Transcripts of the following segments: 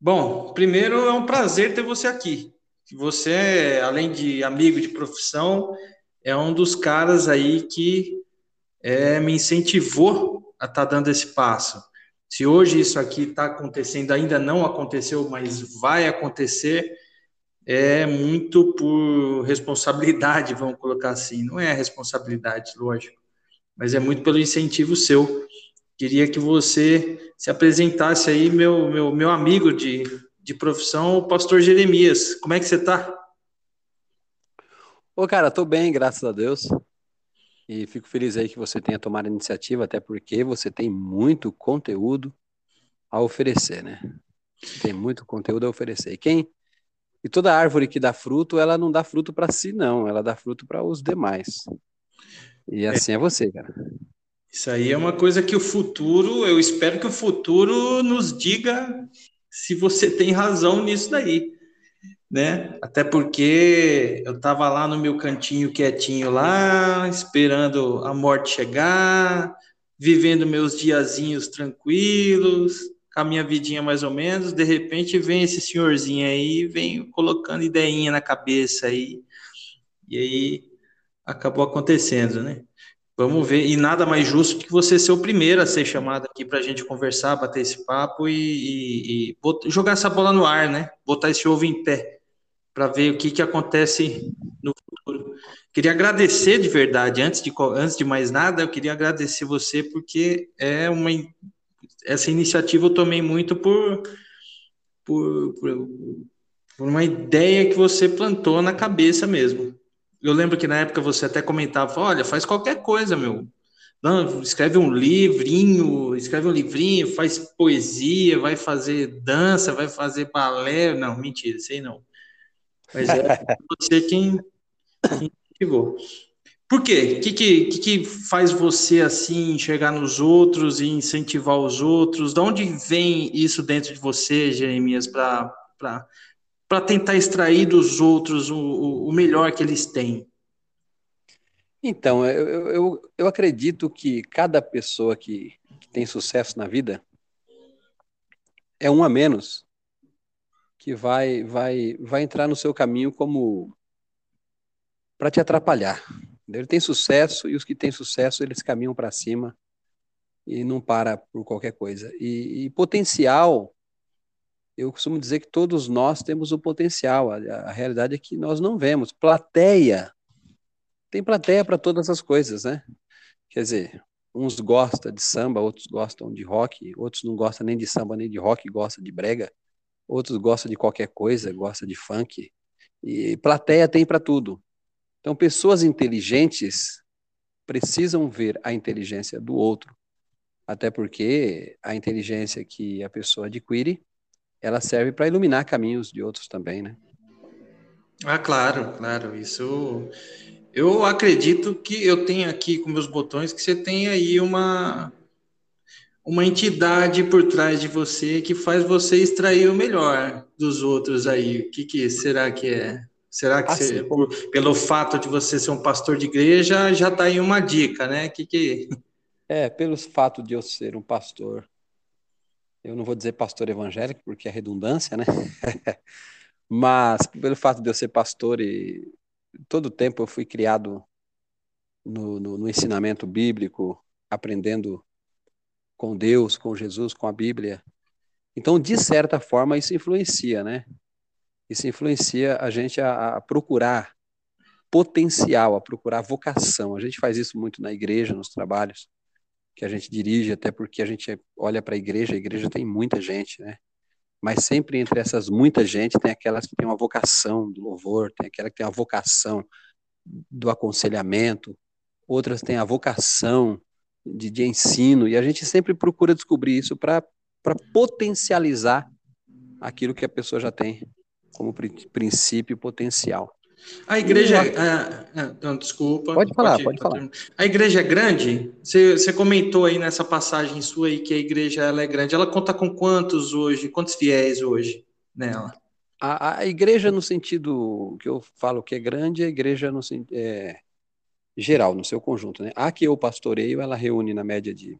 Bom, primeiro é um prazer ter você aqui. Você, além de amigo de profissão, é um dos caras aí que me incentivou a estar dando esse passo. Se hoje isso aqui está acontecendo, ainda não aconteceu, mas vai acontecer, é muito por responsabilidade, vamos colocar assim. Não é responsabilidade, lógico, mas é muito pelo incentivo seu. Queria que você se apresentasse aí, meu amigo de profissão, o pastor Jeremias. Como é que você está? Ô, cara, estou bem, graças a Deus. E fico feliz aí que você tenha tomado a iniciativa, até porque você tem muito conteúdo a oferecer, né? Tem muito conteúdo a oferecer. E toda árvore que dá fruto, ela não dá fruto para si, não. Ela dá fruto para os demais. E assim é você, cara. Isso aí é uma coisa que o futuro, eu espero que o futuro nos diga se você tem razão nisso daí, né? Até porque eu estava lá no meu cantinho quietinho lá, esperando a morte chegar, vivendo meus diazinhos tranquilos, com a minha vidinha mais ou menos. De repente vem esse senhorzinho aí, vem colocando ideinha na cabeça aí, e aí acabou acontecendo, né? Vamos ver, e nada mais justo que você ser o primeiro a ser chamado aqui para a gente conversar, bater esse papo e jogar essa bola no ar, né? Botar esse ovo em pé para ver o que acontece no futuro. Queria agradecer de verdade, antes de mais nada, eu queria agradecer você, porque essa iniciativa eu tomei muito por uma ideia que você plantou na cabeça mesmo. Eu lembro que na época você até comentava, olha, faz qualquer coisa, meu. Não, escreve um livrinho, faz poesia, vai fazer dança, vai fazer balé. Não, mentira, sei não. Mas é você quem incentivou. Por quê? O que faz você, assim, enxergar nos outros e incentivar os outros? De onde vem isso dentro de você, Jeremias, para tentar extrair dos outros o melhor que eles têm? Então, eu acredito que cada pessoa que tem sucesso na vida é um a menos que vai entrar no seu caminho como para te atrapalhar. Ele tem sucesso, e os que têm sucesso, eles caminham para cima e não para por qualquer coisa. E potencial... Eu costumo dizer que todos nós temos o potencial. A realidade é que nós não vemos. Plateia. Tem plateia para todas as coisas, né? Quer dizer, uns gostam de samba, outros gostam de rock, outros não gostam nem de samba nem de rock, gostam de brega, outros gostam de qualquer coisa, gostam de funk. E plateia tem para tudo. Então, pessoas inteligentes precisam ver a inteligência do outro, até porque a inteligência que a pessoa adquire, ela serve para iluminar caminhos de outros também, né? Ah, claro, claro. Isso eu acredito que eu tenho aqui com meus botões, que você tem aí uma entidade por trás de você que faz você extrair o melhor dos outros aí. O que será que é? Será que você, pelo fato de você ser um pastor de igreja, já está aí uma dica, né? É, pelo fato de eu ser um pastor... Eu não vou dizer pastor evangélico, porque é redundância, né? Mas, pelo fato de eu ser pastor, e todo o tempo eu fui criado no ensinamento bíblico, aprendendo com Deus, com Jesus, com a Bíblia. Então, de certa forma, isso influencia, né? Isso influencia a gente a procurar potencial, a procurar vocação. A gente faz isso muito na igreja, nos trabalhos que a gente dirige, até porque a gente olha para a igreja tem muita gente, né? Mas sempre entre essas muita gente tem aquelas que têm uma vocação do louvor, tem aquela que tem a vocação do aconselhamento, outras têm a vocação de ensino, e a gente sempre procura descobrir isso para potencializar aquilo que a pessoa já tem como princípio potencial. A igreja... desculpa. Pode falar. A igreja é grande? Você comentou aí nessa passagem sua aí que a igreja ela é grande. Ela conta com quantos hoje? Quantos fiéis hoje nela? A igreja, no sentido que eu falo que é grande, a igreja no geral, no seu conjunto, né? A que eu pastoreio, ela reúne na média de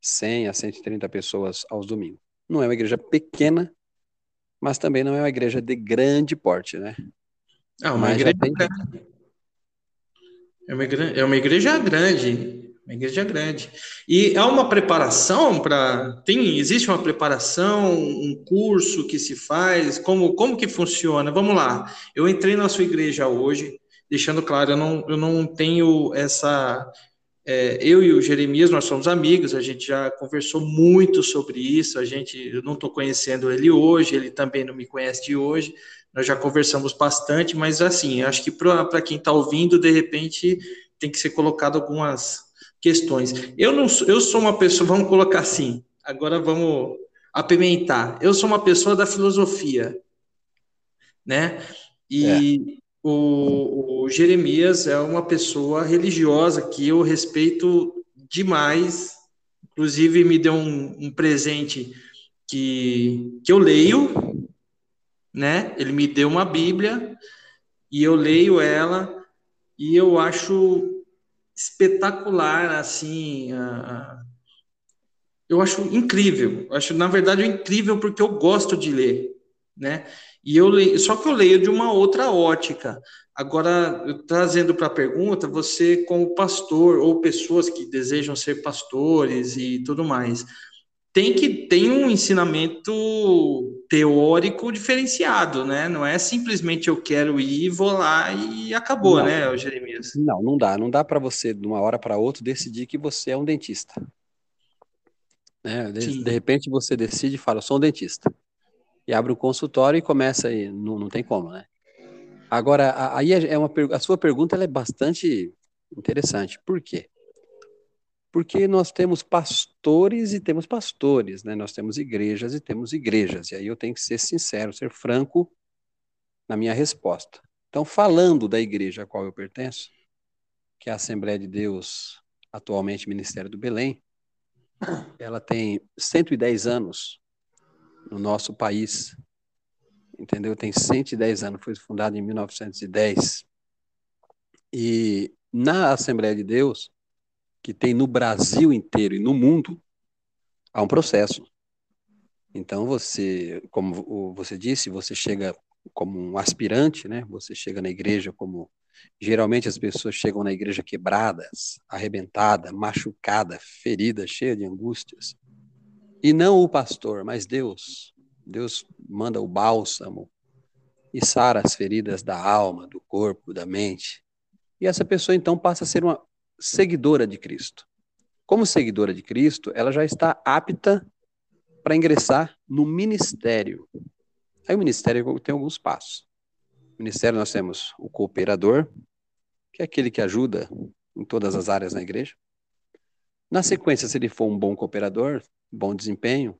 100 a 130 pessoas aos domingos. Não é uma igreja pequena, mas também não é uma igreja de grande porte, né? Ah, uma igreja tem... É uma igreja grande. E há uma preparação para... Existe uma preparação, um curso que se faz? Como que funciona? Vamos lá. Eu entrei na sua igreja hoje, deixando claro, eu não tenho essa... eu e o Jeremias, nós somos amigos, a gente já conversou muito sobre isso, eu não estou conhecendo ele hoje, ele também não me conhece de hoje, nós já conversamos bastante, mas assim, acho que para quem está ouvindo, de repente, tem que ser colocado algumas questões. Eu sou uma pessoa, vamos colocar assim, agora vamos apimentar, eu sou uma pessoa da filosofia, né? E... É. O Jeremias é uma pessoa religiosa que eu respeito demais, inclusive me deu um presente que eu leio, né? Ele me deu uma Bíblia e eu leio ela e eu acho espetacular, assim, eu acho incrível, na verdade incrível porque eu gosto de ler, né? E eu leio, só que eu leio de uma outra ótica. Agora, trazendo para a pergunta, você como pastor ou pessoas que desejam ser pastores e tudo mais, tem um ensinamento teórico diferenciado, né? Não é simplesmente eu quero ir, vou lá e acabou, não, né, Jeremias? Não dá para você, de uma hora para outra, decidir que você é um dentista. Né? De repente você decide e fala, eu sou um dentista. E abre o consultório e começa aí, não tem como, né? Agora, aí a sua pergunta ela é bastante interessante. Por quê? Porque nós temos pastores e temos pastores, né? Nós temos igrejas e temos igrejas. E aí eu tenho que ser sincero, ser franco na minha resposta. Então, falando da igreja a qual eu pertenço, que é a Assembleia de Deus, atualmente Ministério do Belém, ela tem 110 anos... no nosso país, entendeu? Tem 110 anos, foi fundado em 1910. E na Assembleia de Deus, que tem no Brasil inteiro e no mundo, há um processo. Então, você, como você disse, você chega como um aspirante, né? Você chega na igreja como... Geralmente as pessoas chegam na igreja quebradas, arrebentadas, machucadas, feridas, cheias de angústias. E não o pastor, mas Deus. Deus manda o bálsamo e sara as feridas da alma, do corpo, da mente. E essa pessoa, então, passa a ser uma seguidora de Cristo. Como seguidora de Cristo, ela já está apta para ingressar no ministério. Aí o ministério tem alguns passos. No ministério nós temos o cooperador, que é aquele que ajuda em todas as áreas na igreja. Na sequência, se ele for um bom cooperador, bom desempenho,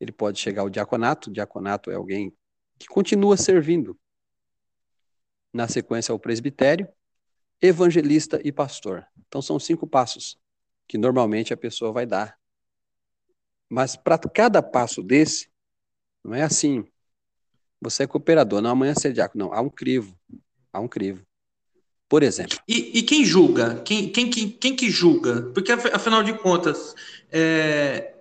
ele pode chegar ao diaconato. O diaconato é alguém que continua servindo. Na sequência, ao presbitério, evangelista e pastor. Então, são 5 passos que normalmente a pessoa vai dar. Mas para cada passo desse, não é assim. Você é cooperador, não, amanhã você é diácono. Não, há um crivo. Por exemplo. E quem julga? Quem que julga? Porque, afinal de contas, é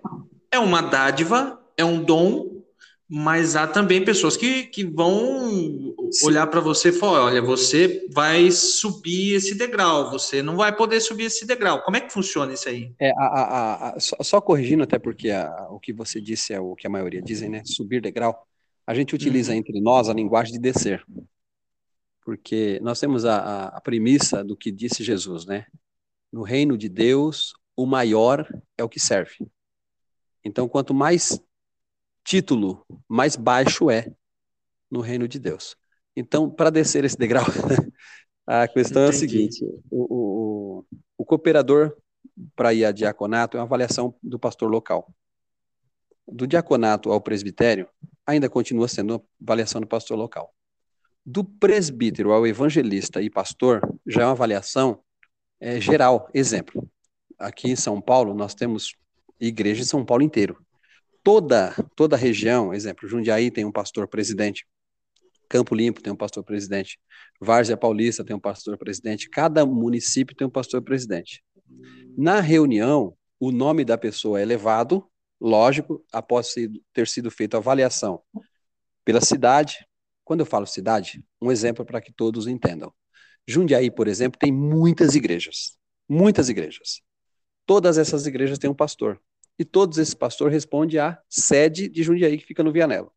uma dádiva, é um dom, mas há também pessoas que vão olhar para você e falar, olha, você vai subir esse degrau, você não vai poder subir esse degrau. Como é que funciona isso aí? Só corrigindo, até porque o que você disse é o que a maioria dizem, né? Subir degrau. A gente utiliza entre nós a linguagem de descer. Porque nós temos a premissa do que disse Jesus, né? No reino de Deus, o maior é o que serve. Então, quanto mais título, mais baixo é no reino de Deus. Então, para descer esse degrau, a questão é a seguinte. O cooperador, para ir a diaconato, é uma avaliação do pastor local. Do diaconato ao presbitério, ainda continua sendo uma avaliação do pastor local. Do presbítero ao evangelista e pastor, já é uma avaliação geral. Exemplo, aqui em São Paulo, nós temos igreja em São Paulo inteiro. Toda região, exemplo, Jundiaí tem um pastor presidente, Campo Limpo tem um pastor presidente, Várzea Paulista tem um pastor presidente, cada município tem um pastor presidente. Na reunião, o nome da pessoa é elevado, lógico, após ter sido feita a avaliação pela cidade. Quando eu falo cidade, um exemplo para que todos entendam. Jundiaí, por exemplo, tem muitas igrejas. Muitas igrejas. Todas essas igrejas têm um pastor. E todos esses pastores respondem à sede de Jundiaí, que fica no Vianello.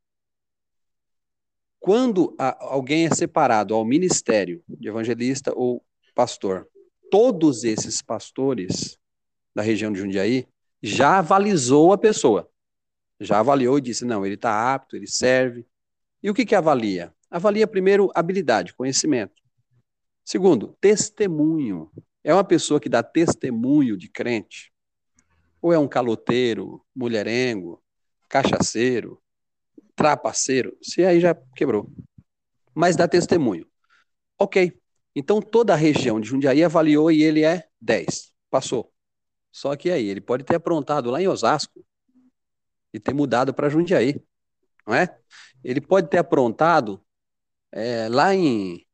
Quando alguém é separado ao ministério de evangelista ou pastor, todos esses pastores da região de Jundiaí já avalizou a pessoa. Já avaliou e disse, não, ele está apto, ele serve. E o que avalia? Avalia, primeiro, habilidade, conhecimento. Segundo, testemunho. É uma pessoa que dá testemunho de crente? Ou é um caloteiro, mulherengo, cachaceiro, trapaceiro? Se aí já quebrou. Mas dá testemunho. Ok. Então, toda a região de Jundiaí avaliou e ele é 10. Passou. Só que aí, ele pode ter aprontado lá em Osasco e ter mudado para Jundiaí. Não é? Ele pode ter aprontado lá em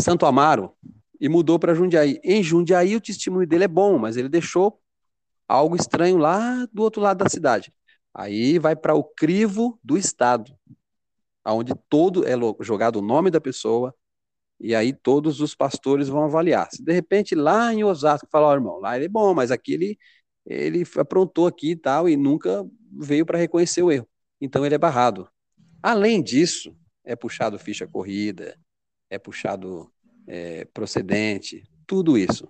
Santo Amaro e mudou para Jundiaí. Em Jundiaí, o testemunho dele é bom, mas ele deixou algo estranho lá do outro lado da cidade. Aí vai para o crivo do Estado, onde todo é jogado o nome da pessoa, e aí todos os pastores vão avaliar. Se de repente lá em Osasco falar, ó, irmão, lá ele é bom, mas aqui ele aprontou aqui e tal, e nunca veio para reconhecer o erro. Então ele é barrado. Além disso, é puxado ficha corrida, é puxado procedente, tudo isso.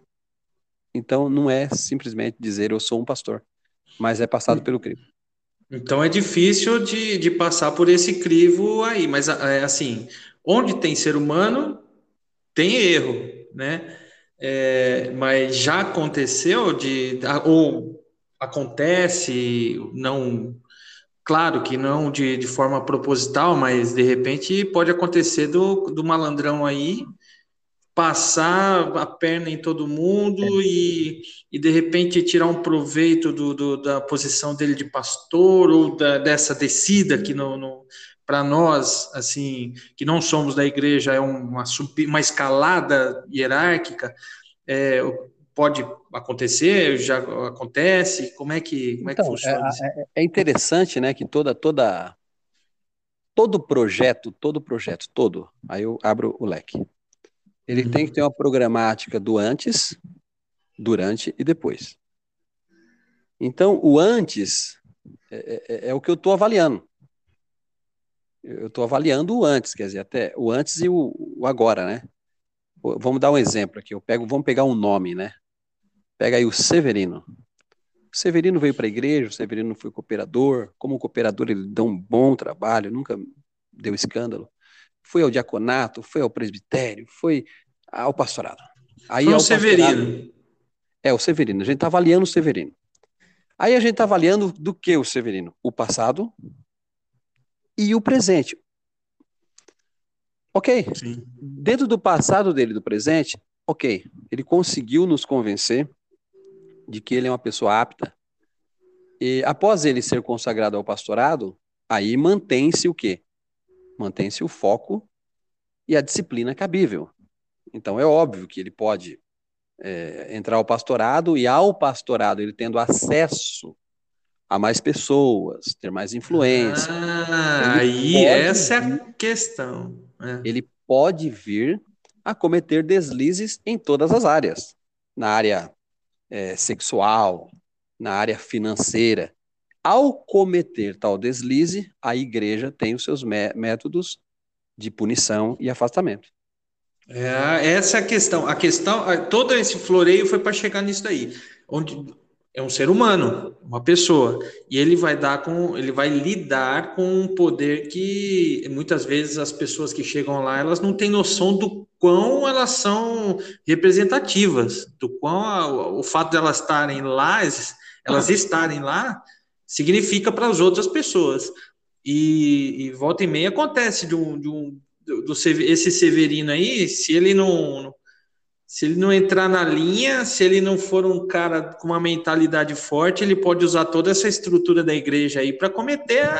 Então não é simplesmente dizer eu sou um pastor, mas é passado pelo crivo. Então é difícil de passar por esse crivo aí, mas assim, onde tem ser humano, tem erro, né? Mas já aconteceu ou acontece, não, claro que não de forma proposital, mas de repente pode acontecer do malandrão aí passar a perna em todo mundo e de repente tirar um proveito da posição dele de pastor ou dessa descida que para nós, assim, que não somos da igreja, é uma escalada hierárquica, pode acontecer, já acontece, como é que funciona? É interessante, né, que todo projeto, aí eu abro o leque, ele tem que ter uma programática do antes, durante e depois. Então, o antes é o que eu estou avaliando. Eu estou avaliando o antes, quer dizer, até o antes e o agora, né? Vamos dar um exemplo aqui, vamos pegar um nome, né? Pega aí o Severino. O Severino veio para a igreja, o Severino foi cooperador. Como cooperador, ele deu um bom trabalho, nunca deu escândalo. Foi ao diaconato, foi ao presbitério, foi ao pastorado. Aí o Severino. O Severino. A gente está avaliando o Severino. Aí a gente está avaliando do que o Severino? O passado e o presente. Ok. Sim. Dentro do passado dele, do presente, ok. Ele conseguiu nos convencer de que ele é uma pessoa apta. E após ele ser consagrado ao pastorado, aí mantém-se o quê? Mantém-se o foco e a disciplina cabível. Então, é óbvio que ele pode entrar ao pastorado, e ao pastorado ele tendo acesso a mais pessoas, ter mais influência. Essa é a questão. Ele pode vir a cometer deslizes em todas as áreas. Na área sexual, na área financeira. Ao cometer tal deslize, a igreja tem os seus métodos de punição e afastamento. Essa é a questão. Todo esse floreio foi para chegar nisso daí. Onde é um ser humano, uma pessoa, e ele vai lidar com um poder que muitas vezes as pessoas que chegam lá, elas não têm noção do quão elas são representativas, do quão o fato de elas estarem lá, significa para as outras pessoas. E volta e meia acontece esse Severino aí, se ele não entrar na linha, se ele não for um cara com uma mentalidade forte, ele pode usar toda essa estrutura da igreja aí para cometer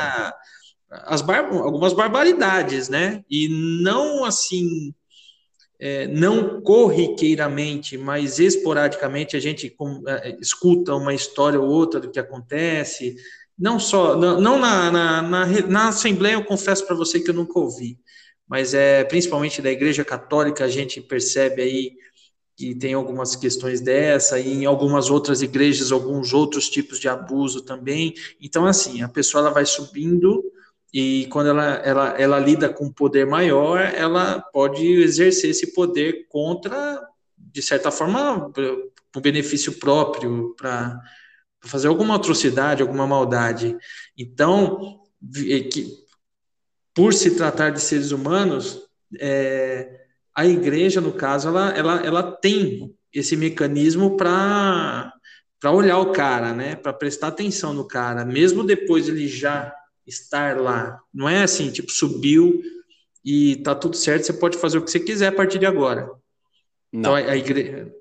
algumas barbaridades, né? E não assim, não corriqueiramente, mas esporadicamente a gente escuta uma história ou outra do que acontece, Não só, não na Assembleia, eu confesso para você que eu nunca ouvi, mas principalmente da Igreja Católica, a gente percebe aí que tem algumas questões dessa, e em algumas outras igrejas, alguns outros tipos de abuso também. Então, assim, a pessoa ela vai subindo, e quando ela lida com um poder maior, ela pode exercer esse poder contra, de certa forma, o benefício próprio, para fazer alguma atrocidade, alguma maldade. Então, por se tratar de seres humanos, a igreja, no caso, ela tem esse mecanismo para olhar o cara, né? Para prestar atenção no cara, mesmo depois ele já estar lá. Não é assim, tipo, subiu e tá tudo certo, você pode fazer o que você quiser a partir de agora. Não. Então, a igreja...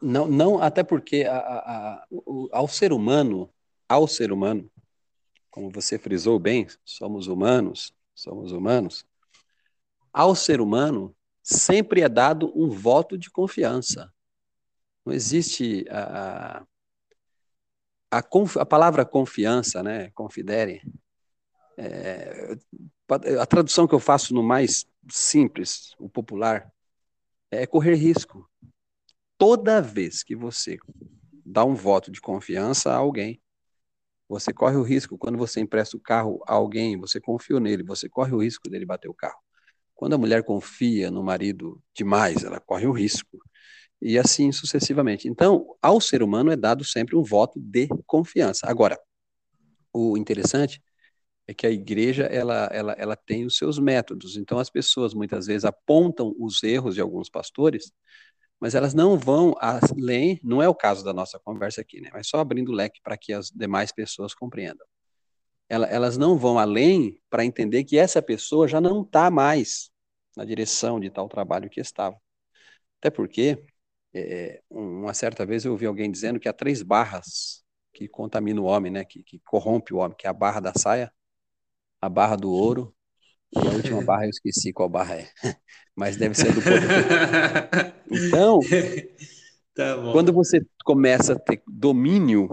Não, até porque ao ser humano, como você frisou bem, somos humanos, ao ser humano, sempre é dado um voto de confiança. Não existe a palavra confiança, né? Confidere. A tradução que eu faço no mais simples, o popular, é correr risco. Toda vez que você dá um voto de confiança a alguém, você corre o risco. Quando você empresta o carro a alguém, você confia nele, você corre o risco dele bater o carro. Quando a mulher confia no marido demais, ela corre o risco. E assim sucessivamente. Então, ao ser humano é dado sempre um voto de confiança. Agora, o interessante é que a igreja ela tem os seus métodos. Então, as pessoas muitas vezes apontam os erros de alguns pastores, mas elas não vão além, não é o caso da nossa conversa aqui, né? Mas só abrindo o leque para que as demais pessoas compreendam. Elas não vão além para entender que essa pessoa já não está mais na direção de tal trabalho que estava. Até porque... uma certa vez eu ouvi alguém dizendo que há 3 barras que contaminam o homem, né? Que corrompe o homem, que é a barra da saia, a barra do ouro e a última barra eu esqueci qual barra é, mas deve ser do poder. Então, tá bom. Quando você começa a ter domínio,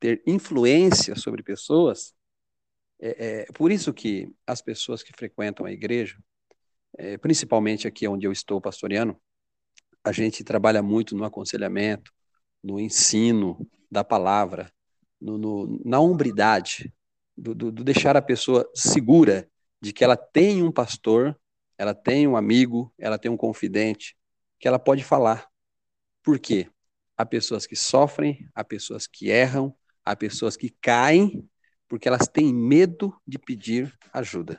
ter influência sobre pessoas, por isso que as pessoas que frequentam a igreja, principalmente aqui onde eu estou pastoreando, a gente trabalha muito no aconselhamento, no ensino da palavra, na hombridade, do deixar a pessoa segura de que ela tem um pastor, ela tem um amigo, ela tem um confidente, que ela pode falar. Por quê? Há pessoas que sofrem, há pessoas que erram, há pessoas que caem, porque elas têm medo de pedir ajuda.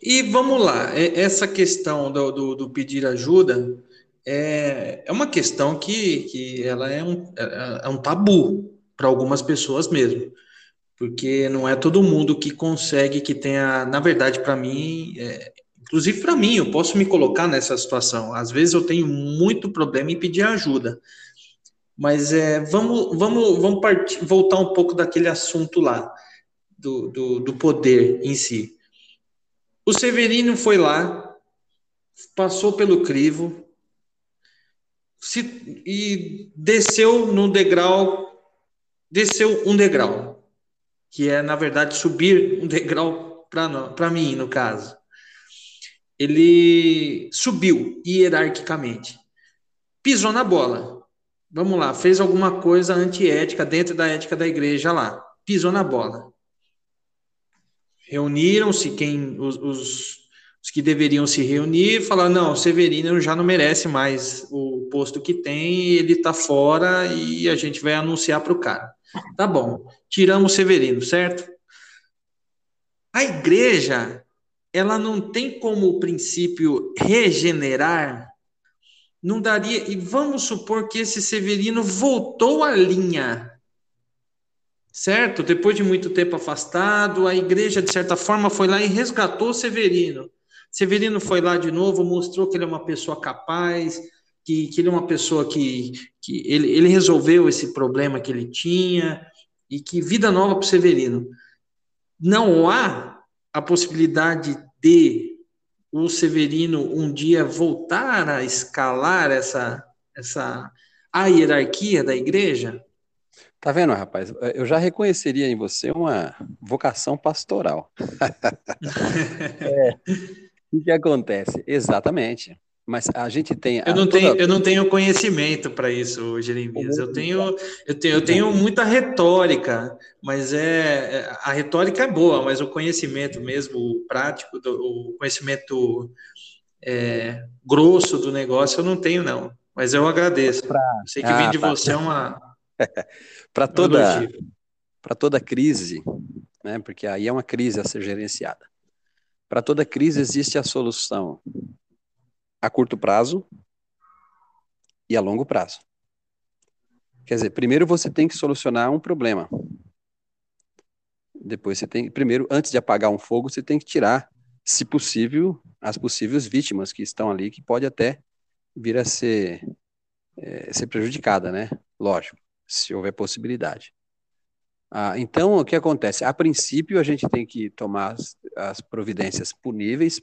E vamos lá, essa questão do pedir ajuda é uma questão que ela é um tabu para algumas pessoas mesmo, porque não é todo mundo que consegue, que tenha, na verdade, para mim, inclusive para mim, eu posso me colocar nessa situação, às vezes eu tenho muito problema em pedir ajuda, mas vamos voltar um pouco daquele assunto lá, do poder em si. O Severino foi lá, passou pelo crivo e desceu um degrau, que é, na verdade, subir um degrau para mim, no caso. Ele subiu hierarquicamente, pisou na bola. Vamos lá, fez alguma coisa antiética dentro da ética da igreja lá, pisou na bola. Reuniram-se os que deveriam se reunir e falaram, não, o Severino já não merece mais o posto que tem, ele está fora e a gente vai anunciar para o cara. Tá bom, tiramos o Severino, certo? A igreja, ela não tem como princípio regenerar, não daria, e vamos supor que esse Severino voltou à linha, certo? Depois de muito tempo afastado, a igreja, de certa forma, foi lá e resgatou o Severino. Severino foi lá de novo, mostrou que ele é uma pessoa capaz, que ele é uma pessoa que ele resolveu esse problema que ele tinha, e que vida nova para o Severino. Não há a possibilidade de o Severino um dia voltar a escalar a hierarquia da igreja? Tá vendo, rapaz? Eu já reconheceria em você uma vocação pastoral. O que acontece? Exatamente. Mas a gente tem... Eu não tenho conhecimento para isso, Jeremias. Eu tenho muita retórica, mas a retórica é boa, mas o conhecimento mesmo, o prático, o conhecimento grosso do negócio, eu não tenho, não. Mas eu agradeço. Eu sei que vem de você uma... Para toda crise, né? Porque aí é uma crise a ser gerenciada. Para toda crise existe a solução a curto prazo e a longo prazo. Quer dizer, primeiro você tem que solucionar um problema. Depois antes de apagar um fogo, você tem que tirar, se possível, as possíveis vítimas que estão ali, que pode até vir a ser prejudicada, né? Lógico. Se houver possibilidade. Então, o que acontece? A princípio, a gente tem que tomar as providências puníveis,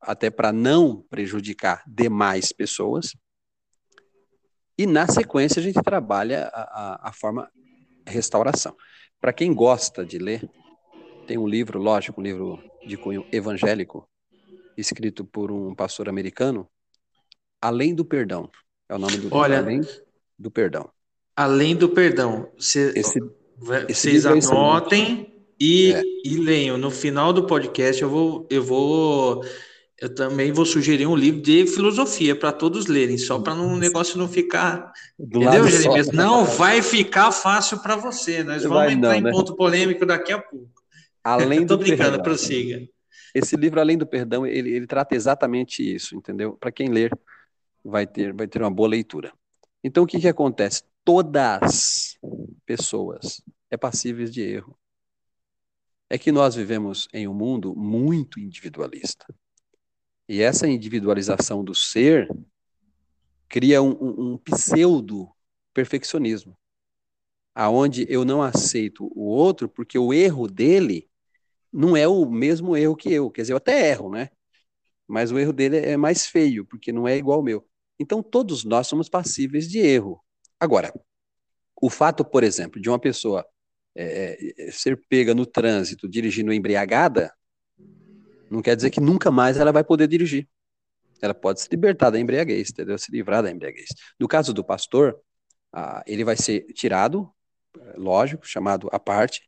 até para não prejudicar demais pessoas, e na sequência a gente trabalha a forma restauração. Para quem gosta de ler, tem um livro, lógico, um livro de cunho evangélico, escrito por um pastor americano, Além do Perdão. É o nome do livro, Além do Perdão. Além do Perdão, vocês anotem e leiam. No final do podcast eu também vou sugerir um livro de filosofia para todos lerem, só para o negócio não ficar... Entendeu, Jeremias? Não vai ficar fácil para você, nós vamos entrar em ponto polêmico daqui a pouco. Estou brincando, prossiga. Esse livro, Além do Perdão, ele trata exatamente isso, entendeu? Para quem ler, vai ter uma boa leitura. Então, o que acontece? Todas pessoas é passíveis de erro. É que nós vivemos em um mundo muito individualista. E essa individualização do ser cria um pseudo-perfeccionismo, aonde eu não aceito o outro porque o erro dele não é o mesmo erro que eu. Quer dizer, eu até erro, né? Mas o erro dele é mais feio, porque não é igual ao meu. Então, todos nós somos passíveis de erro. Agora, o fato, por exemplo, de uma pessoa ser pega no trânsito dirigindo embriagada, não quer dizer que nunca mais ela vai poder dirigir. Ela pode se libertar da embriaguez, entendeu? Se livrar da embriaguez. No caso do pastor, ele vai ser tirado, lógico, chamado à parte.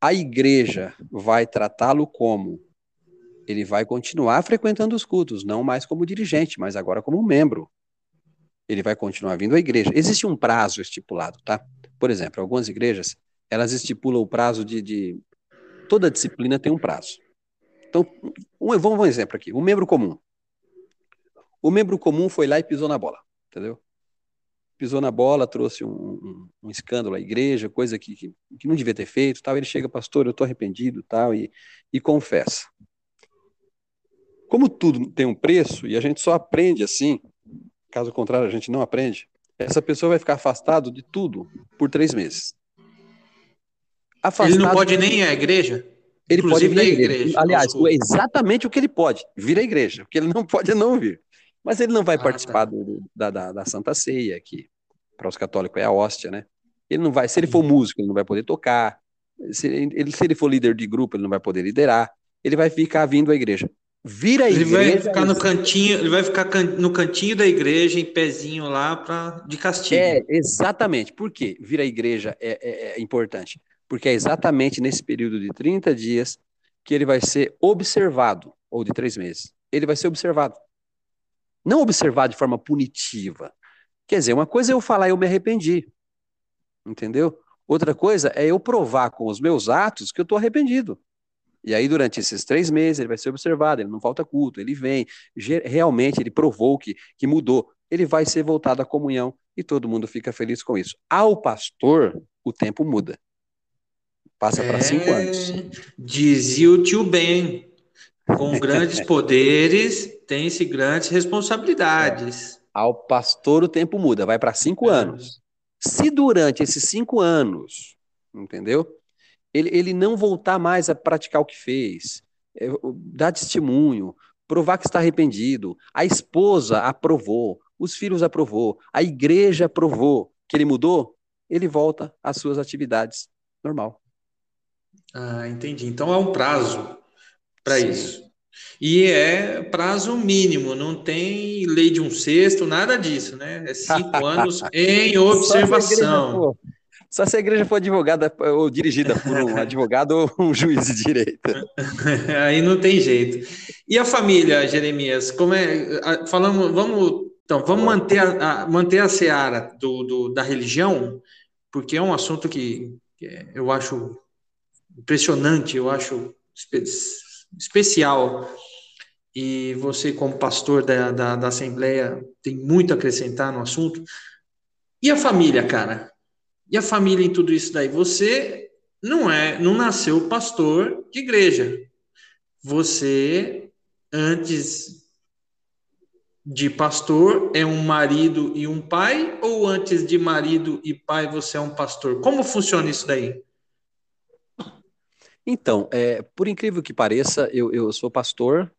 A igreja vai tratá-lo como... Ele vai continuar frequentando os cultos, não mais como dirigente, mas agora como membro. Ele vai continuar vindo à igreja. Existe um prazo estipulado, tá? Por exemplo, algumas igrejas, elas estipulam o prazo de... Toda disciplina tem um prazo. Então, vamos dar um exemplo aqui. Um membro comum. O membro comum foi lá e pisou na bola, entendeu? Pisou na bola, trouxe um escândalo à igreja, coisa que não devia ter feito, tal. Ele chega, pastor, eu estou arrependido, tal, e confessa. Como tudo tem um preço, e a gente só aprende assim, caso contrário a gente não aprende, essa pessoa vai ficar afastado de tudo por 3 meses. Afastado, ele não pode nem ir à igreja? Ele pode vir à igreja. Aliás, exatamente o que ele pode, vir à igreja, porque ele não pode não vir. Mas ele não vai participar da Santa Ceia, que para os católicos é a hóstia, né? Ele não vai, se ele for músico, ele não vai poder tocar, se ele for líder de grupo, ele não vai poder liderar, ele vai ficar vindo à igreja. Vira a igreja, ele vai ficar no cantinho, no cantinho da igreja, em pezinho lá, de castigo. Exatamente. Por quê? Vir a igreja é importante. Porque é exatamente nesse período de 30 dias que ele vai ser observado, ou de 3 meses. Ele vai ser observado. Não observado de forma punitiva. Quer dizer, uma coisa é eu falar, eu me arrependi. Entendeu? Outra coisa é eu provar com os meus atos que eu estou arrependido. E aí, durante esses 3 meses, ele vai ser observado, ele não falta culto, ele vem, realmente ele provou que mudou, ele vai ser voltado à comunhão e todo mundo fica feliz com isso. Ao pastor, o tempo muda. Passa para 5 anos. Dizia o tio Ben, com grandes poderes, tem-se grandes responsabilidades. Ao pastor, o tempo muda, vai para 5 anos. Se durante esses 5 anos, entendeu? Ele não voltar mais a praticar o que fez, dar testemunho, provar que está arrependido, a esposa aprovou, os filhos aprovou, a igreja aprovou que ele mudou, ele volta às suas atividades normal. Ah, entendi. Então há um prazo para isso. E é prazo mínimo, não tem lei de um sexto, nada disso, né? É 5 anos em observação. Só se a igreja for advogada ou dirigida por um advogado ou um juiz de direito. Aí não tem jeito. E a família, Jeremias? Como é? Falamos, vamos manter a seara da religião, porque é um assunto que eu acho impressionante, eu acho especial. E você, como pastor da Assembleia, tem muito a acrescentar no assunto. E a família, cara? E a família em tudo isso daí? Você não nasceu pastor de igreja. Você, antes de pastor, é um marido e um pai? Ou antes de marido e pai, você é um pastor? Como funciona isso daí? Então, por incrível que pareça, eu sou pastor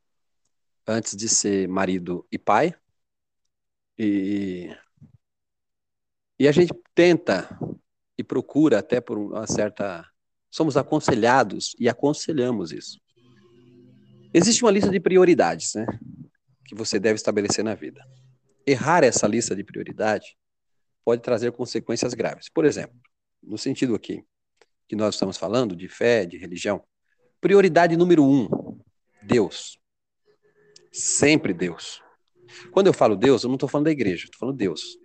antes de ser marido e pai. E a gente tenta e procura até por uma certa... Somos aconselhados e aconselhamos isso. Existe uma lista de prioridades, né, que você deve estabelecer na vida. Errar essa lista de prioridade pode trazer consequências graves. Por exemplo, no sentido aqui que nós estamos falando, de fé, de religião, prioridade número 1, Deus. Sempre Deus. Quando eu falo Deus, eu não estou falando da igreja, estou falando Deus.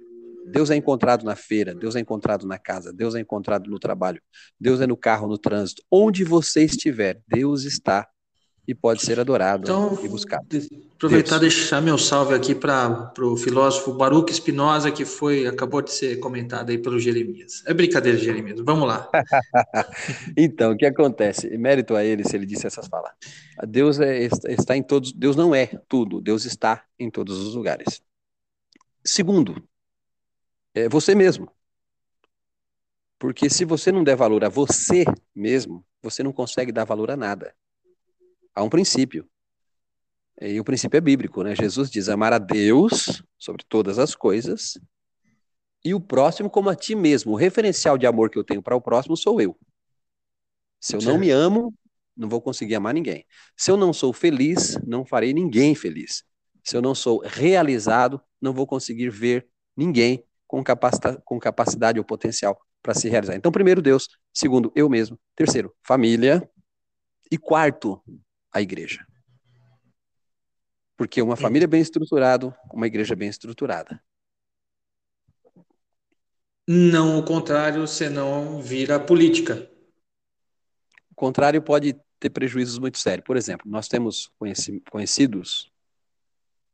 Deus é encontrado na feira, Deus é encontrado na casa, Deus é encontrado no trabalho, Deus é no carro, no trânsito. Onde você estiver, Deus está e pode ser adorado e buscado. Aproveitar e deixar meu salve aqui para o filósofo Baruch Spinoza, que acabou de ser comentado aí pelo Jeremias. É brincadeira, Jeremias, vamos lá. Então, o que acontece? Mérito a ele se ele disse essas palavras. Deus está em todos, Deus não é tudo, Deus está em todos os lugares. Segundo, é você mesmo. Porque se você não der valor a você mesmo, você não consegue dar valor a nada. Há um princípio. E o princípio é bíblico, né? Jesus diz: amar a Deus sobre todas as coisas e o próximo como a ti mesmo. O referencial de amor que eu tenho para o próximo sou eu. Se eu não me amo, não vou conseguir amar ninguém. Se eu não sou feliz, não farei ninguém feliz. Se eu não sou realizado, não vou conseguir ver ninguém com capacidade ou potencial para se realizar. Então, primeiro, Deus. Segundo, eu mesmo. Terceiro, família. E quarto, a igreja. Porque uma família bem estruturada, uma igreja bem estruturada. Não o contrário, senão vira política. O contrário pode ter prejuízos muito sérios. Por exemplo, nós temos conhecidos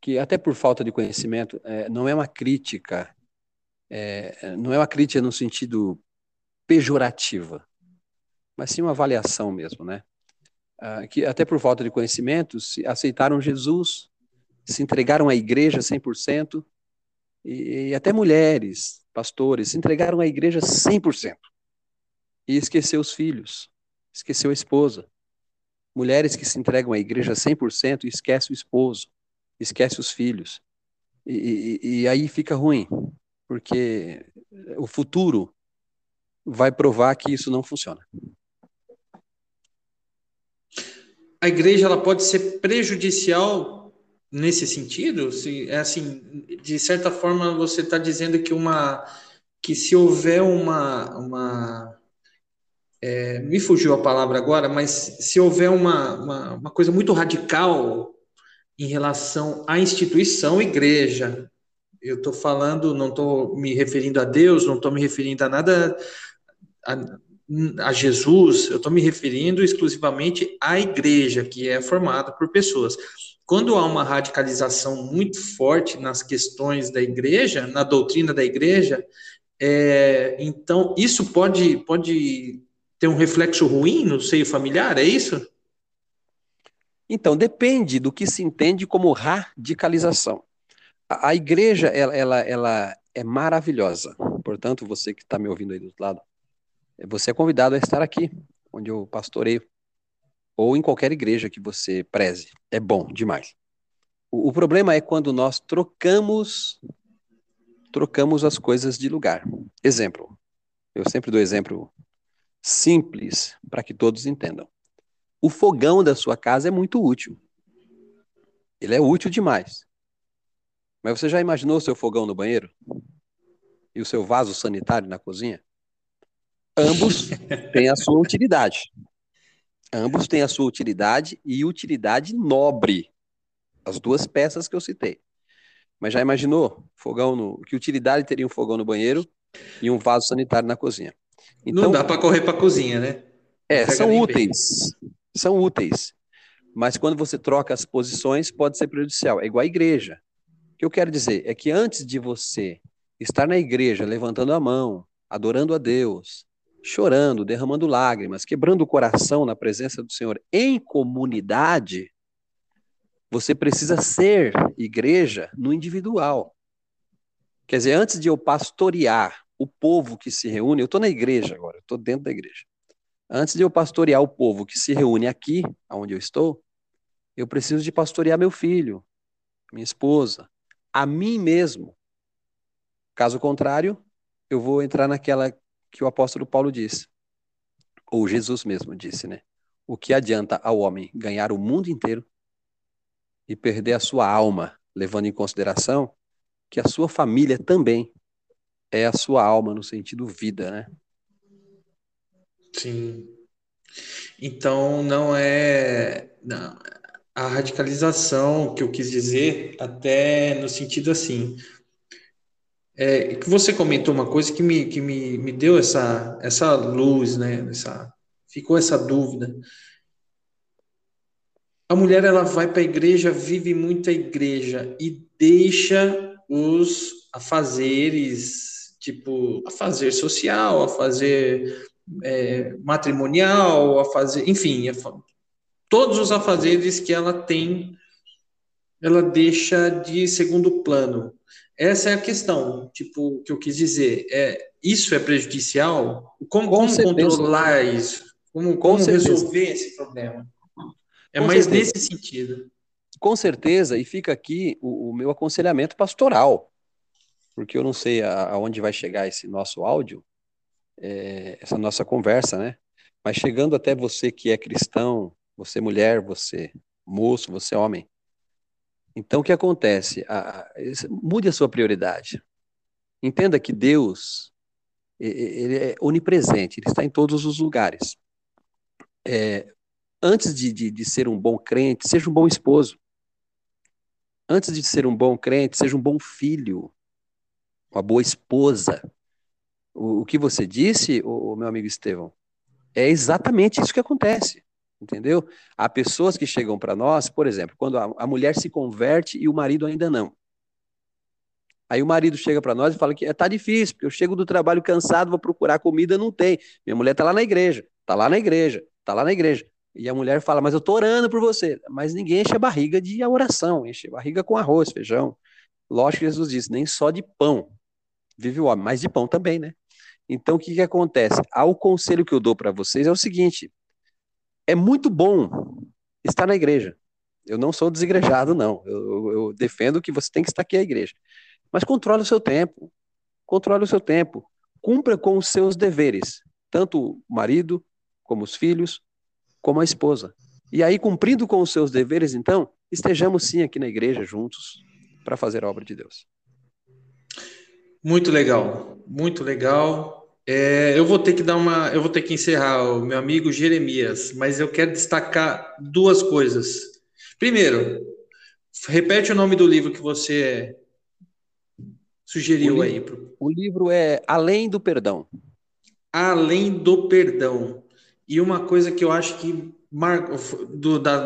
que, até por falta de conhecimento, não é uma crítica... não é uma crítica no sentido pejorativa, mas sim uma avaliação mesmo, né? Que até por falta de conhecimento, se aceitaram Jesus, se entregaram à igreja 100%, e até mulheres, pastores, se entregaram à igreja 100%. E esqueceu os filhos, esqueceu a esposa. Mulheres que se entregam à igreja 100% esquecem o esposo, esquecem os filhos. E aí fica ruim. Porque o futuro vai provar que isso não funciona. A igreja ela pode ser prejudicial nesse sentido? Se, de certa forma, você está dizendo que se houver me fugiu a palavra agora, mas se houver uma coisa muito radical em relação à instituição igreja, eu estou falando, não estou me referindo a Deus, não estou me referindo a nada, a Jesus, eu estou me referindo exclusivamente à igreja, que é formada por pessoas. Quando há uma radicalização muito forte nas questões da igreja, na doutrina da igreja, então isso pode ter um reflexo ruim no seio familiar, é isso? Então, depende do que se entende como radicalização. A igreja, ela é maravilhosa. Portanto, você que está me ouvindo aí do outro lado, você é convidado a estar aqui, onde eu pastoreio, ou em qualquer igreja que você preze. É bom demais. O problema é quando nós trocamos as coisas de lugar. Exemplo, Eu sempre dou exemplo simples para que todos entendam. O fogão da sua casa é muito útil. Ele é útil demais. Mas você já imaginou o seu fogão no banheiro? E o seu vaso sanitário na cozinha? Ambos têm a sua utilidade. Ambos têm a sua utilidade e utilidade nobre. As duas peças que eu citei. Mas já imaginou fogão no... que utilidade teria um fogão no banheiro e um vaso sanitário na cozinha? Então, não dá para correr para a cozinha, né? É, são úteis. São úteis. Mas quando você troca as posições, pode ser prejudicial. É igual à igreja. O que eu quero dizer é que antes de você estar na igreja levantando a mão, adorando a Deus, chorando, derramando lágrimas, quebrando o coração na presença do Senhor em comunidade, você precisa ser igreja no individual. Quer dizer, antes de eu pastorear o povo que se reúne, eu estou na igreja agora, eu estou dentro da igreja. Antes de eu pastorear o povo que se reúne aqui, onde eu estou, eu preciso de pastorear meu filho, minha esposa, a mim mesmo. Caso contrário, eu vou entrar naquela que o apóstolo Paulo disse, ou Jesus mesmo disse, né? O que adianta ao homem ganhar o mundo inteiro e perder a sua alma, levando em consideração que a sua família também é a sua alma no sentido vida, né? Sim. Então, não é... Não. A radicalização que eu quis dizer, até no sentido assim... É, que você comentou uma coisa que me deu essa luz, né? Ficou essa dúvida. A mulher, ela vai para a igreja, vive muita igreja e deixa os afazeres, tipo, afazer social, afazer matrimonial, afazer, enfim, todos os afazeres que ela tem, ela deixa de segundo plano. Essa é a questão, tipo, que eu quis dizer. Isso é prejudicial? Como controlar isso? Como resolver esse problema? É mais nesse sentido. Com certeza, e fica aqui o meu aconselhamento pastoral, porque eu não sei aonde vai chegar esse nosso áudio, essa nossa conversa, né? Mas chegando até você que é cristão, você mulher, você moço, você homem, então o que acontece? Mude a sua prioridade. Entenda que Deus, ele é onipresente, ele está em todos os lugares. Antes de ser um bom crente, seja um bom esposo. Antes de ser um bom crente, seja um bom filho, uma boa esposa. O que você disse, o meu amigo Estevão, é exatamente isso que acontece, entendeu? Há pessoas que chegam para nós, por exemplo, quando a mulher se converte e o marido ainda não. Aí o marido chega para nós e fala que está difícil, porque eu chego do trabalho cansado, vou procurar comida, não tem. Minha mulher está lá na igreja, está lá na igreja, está lá na igreja. E a mulher fala, mas eu estou orando por você. Mas ninguém enche a barriga de oração, enche a barriga com arroz, feijão. Lógico que Jesus disse, nem só de pão vive o homem, mas de pão também, né? Então, o que que acontece? O conselho que eu dou para vocês é o seguinte, é muito bom estar na igreja. Eu não sou desigrejado, não. Eu defendo que você tem que estar aqui na igreja. Mas controle o seu tempo. Controle o seu tempo. Cumpra com os seus deveres. Tanto o marido, como os filhos, como a esposa. E aí, cumprindo com os seus deveres, então, estejamos sim aqui na igreja juntos para fazer a obra de Deus. Muito legal, muito legal. Eu vou ter que encerrar o meu amigo Jeremias, mas eu quero destacar duas coisas. Primeiro, repete o nome do livro que você sugeriu aí. O livro é Além do Perdão. Além do Perdão. E uma coisa que eu acho que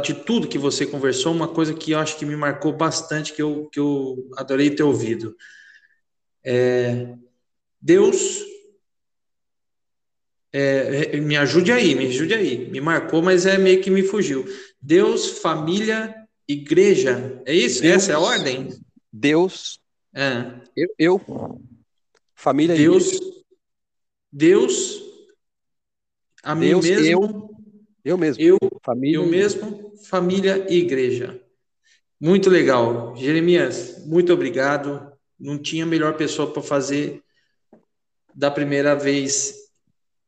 de tudo que você conversou, uma coisa que eu acho que me marcou bastante, que eu adorei ter ouvido. Deus, me ajude aí, me marcou, mas meio que me fugiu. Deus, família, igreja, é isso? Deus, essa é a ordem? Deus, família, Deus, igreja. Deus, a mim Deus, mesmo, eu mesmo, família e igreja. Muito legal. Jeremias, muito obrigado. Não tinha melhor pessoa para fazer da primeira vez,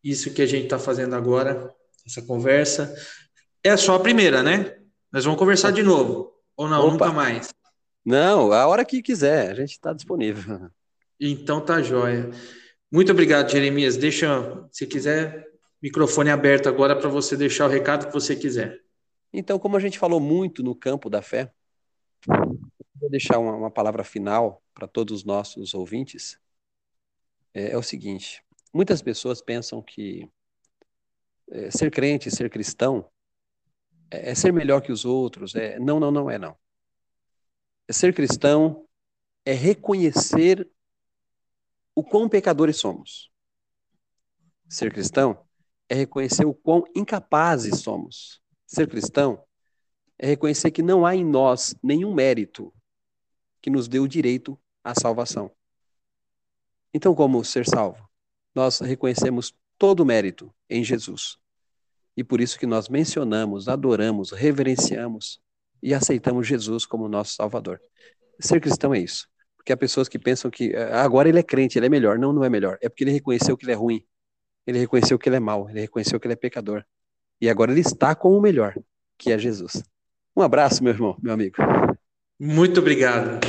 isso que a gente está fazendo agora, essa conversa. É só a primeira, né? Nós vamos conversar de novo. Ou não, nunca mais? Não, a hora que quiser, a gente está disponível. Então tá jóia. Muito obrigado, Jeremias. Deixa, se quiser, microfone aberto agora para você deixar o recado que você quiser. Então, como a gente falou muito no campo da fé, vou deixar uma palavra final para todos os nossos ouvintes. É o seguinte, muitas pessoas pensam que ser crente, ser cristão, é ser melhor que os outros. Não. Ser cristão é reconhecer o quão pecadores somos. Ser cristão é reconhecer o quão incapazes somos. Ser cristão é reconhecer que não há em nós nenhum mérito que nos dê o direito à salvação. Então, como ser salvo? Nós reconhecemos todo o mérito em Jesus. E por isso que nós mencionamos, adoramos, reverenciamos e aceitamos Jesus como nosso Salvador. Ser cristão é isso. Porque há pessoas que pensam que agora ele é crente, ele é melhor. Não, não é melhor. É porque ele reconheceu que ele é ruim. Ele reconheceu que ele é mau. Ele reconheceu que ele é pecador. E agora ele está com o melhor, que é Jesus. Um abraço, meu irmão, meu amigo. Muito obrigado.